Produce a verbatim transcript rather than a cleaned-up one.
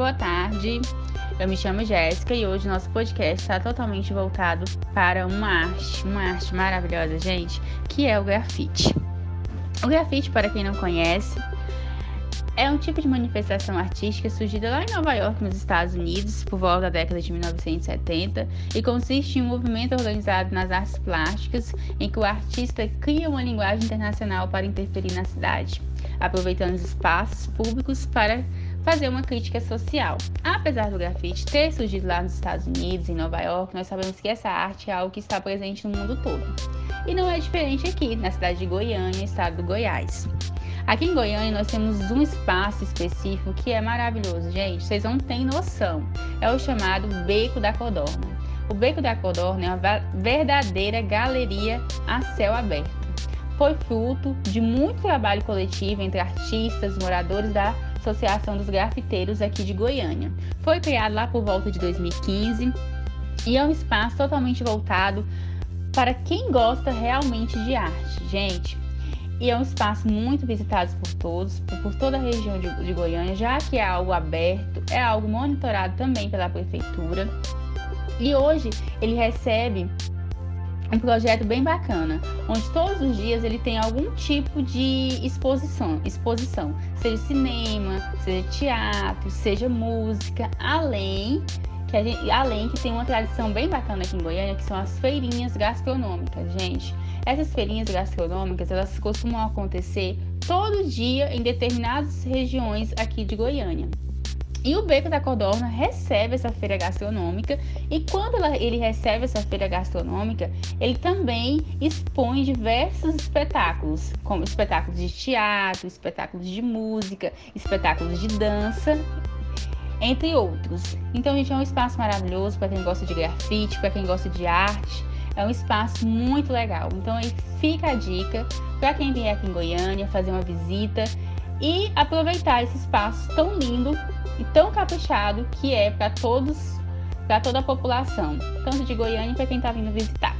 Boa tarde, eu me chamo Jéssica e hoje o nosso podcast está totalmente voltado para uma arte, uma arte maravilhosa, gente, que é o grafite. O grafite, para quem não conhece, é um tipo de manifestação artística surgida lá em Nova York, nos Estados Unidos, por volta da década de mil novecentos e setenta, e consiste em um movimento organizado nas artes plásticas, em que o artista cria uma linguagem internacional para interferir na cidade, aproveitando os espaços públicos para fazer uma crítica social. Apesar do grafite ter surgido lá nos Estados Unidos, em Nova York, nós sabemos que essa arte é algo que está presente no mundo todo. E não é diferente aqui, na cidade de Goiânia, estado do Goiás. Aqui em Goiânia nós temos um espaço específico que é maravilhoso, gente, vocês não têm noção. É o chamado Beco da Codorna. O Beco da Codorna é uma verdadeira galeria a céu aberto. Foi fruto de muito trabalho coletivo entre artistas, moradores da Associação dos Grafiteiros aqui de Goiânia. Foi criado lá por volta de dois mil e quinze e é um espaço totalmente voltado para quem gosta realmente de arte, gente. E é um espaço muito visitado por todos, por toda a região de, de Goiânia, já que é algo aberto, é algo monitorado também pela prefeitura. E hoje ele recebe um projeto bem bacana, onde todos os dias ele tem algum tipo de exposição, exposição, seja cinema, seja teatro, seja música, além que, a gente, além que tem uma tradição bem bacana aqui em Goiânia, que são as feirinhas gastronômicas, gente. Essas feirinhas gastronômicas, elas costumam acontecer todo dia em determinadas regiões aqui de Goiânia. E o Beco da Codorna recebe essa feira gastronômica e quando ela, ele recebe essa feira gastronômica, ele também expõe diversos espetáculos, como espetáculos de teatro, espetáculos de música, espetáculos de dança, entre outros. Então, gente, é um espaço maravilhoso para quem gosta de grafite, para quem gosta de arte. É um espaço muito legal, então aí fica a dica para quem vier aqui em Goiânia fazer uma visita e aproveitar esse espaço tão lindo e tão caprichado que é para todos, para toda a população, tanto de Goiânia para quem está vindo visitar.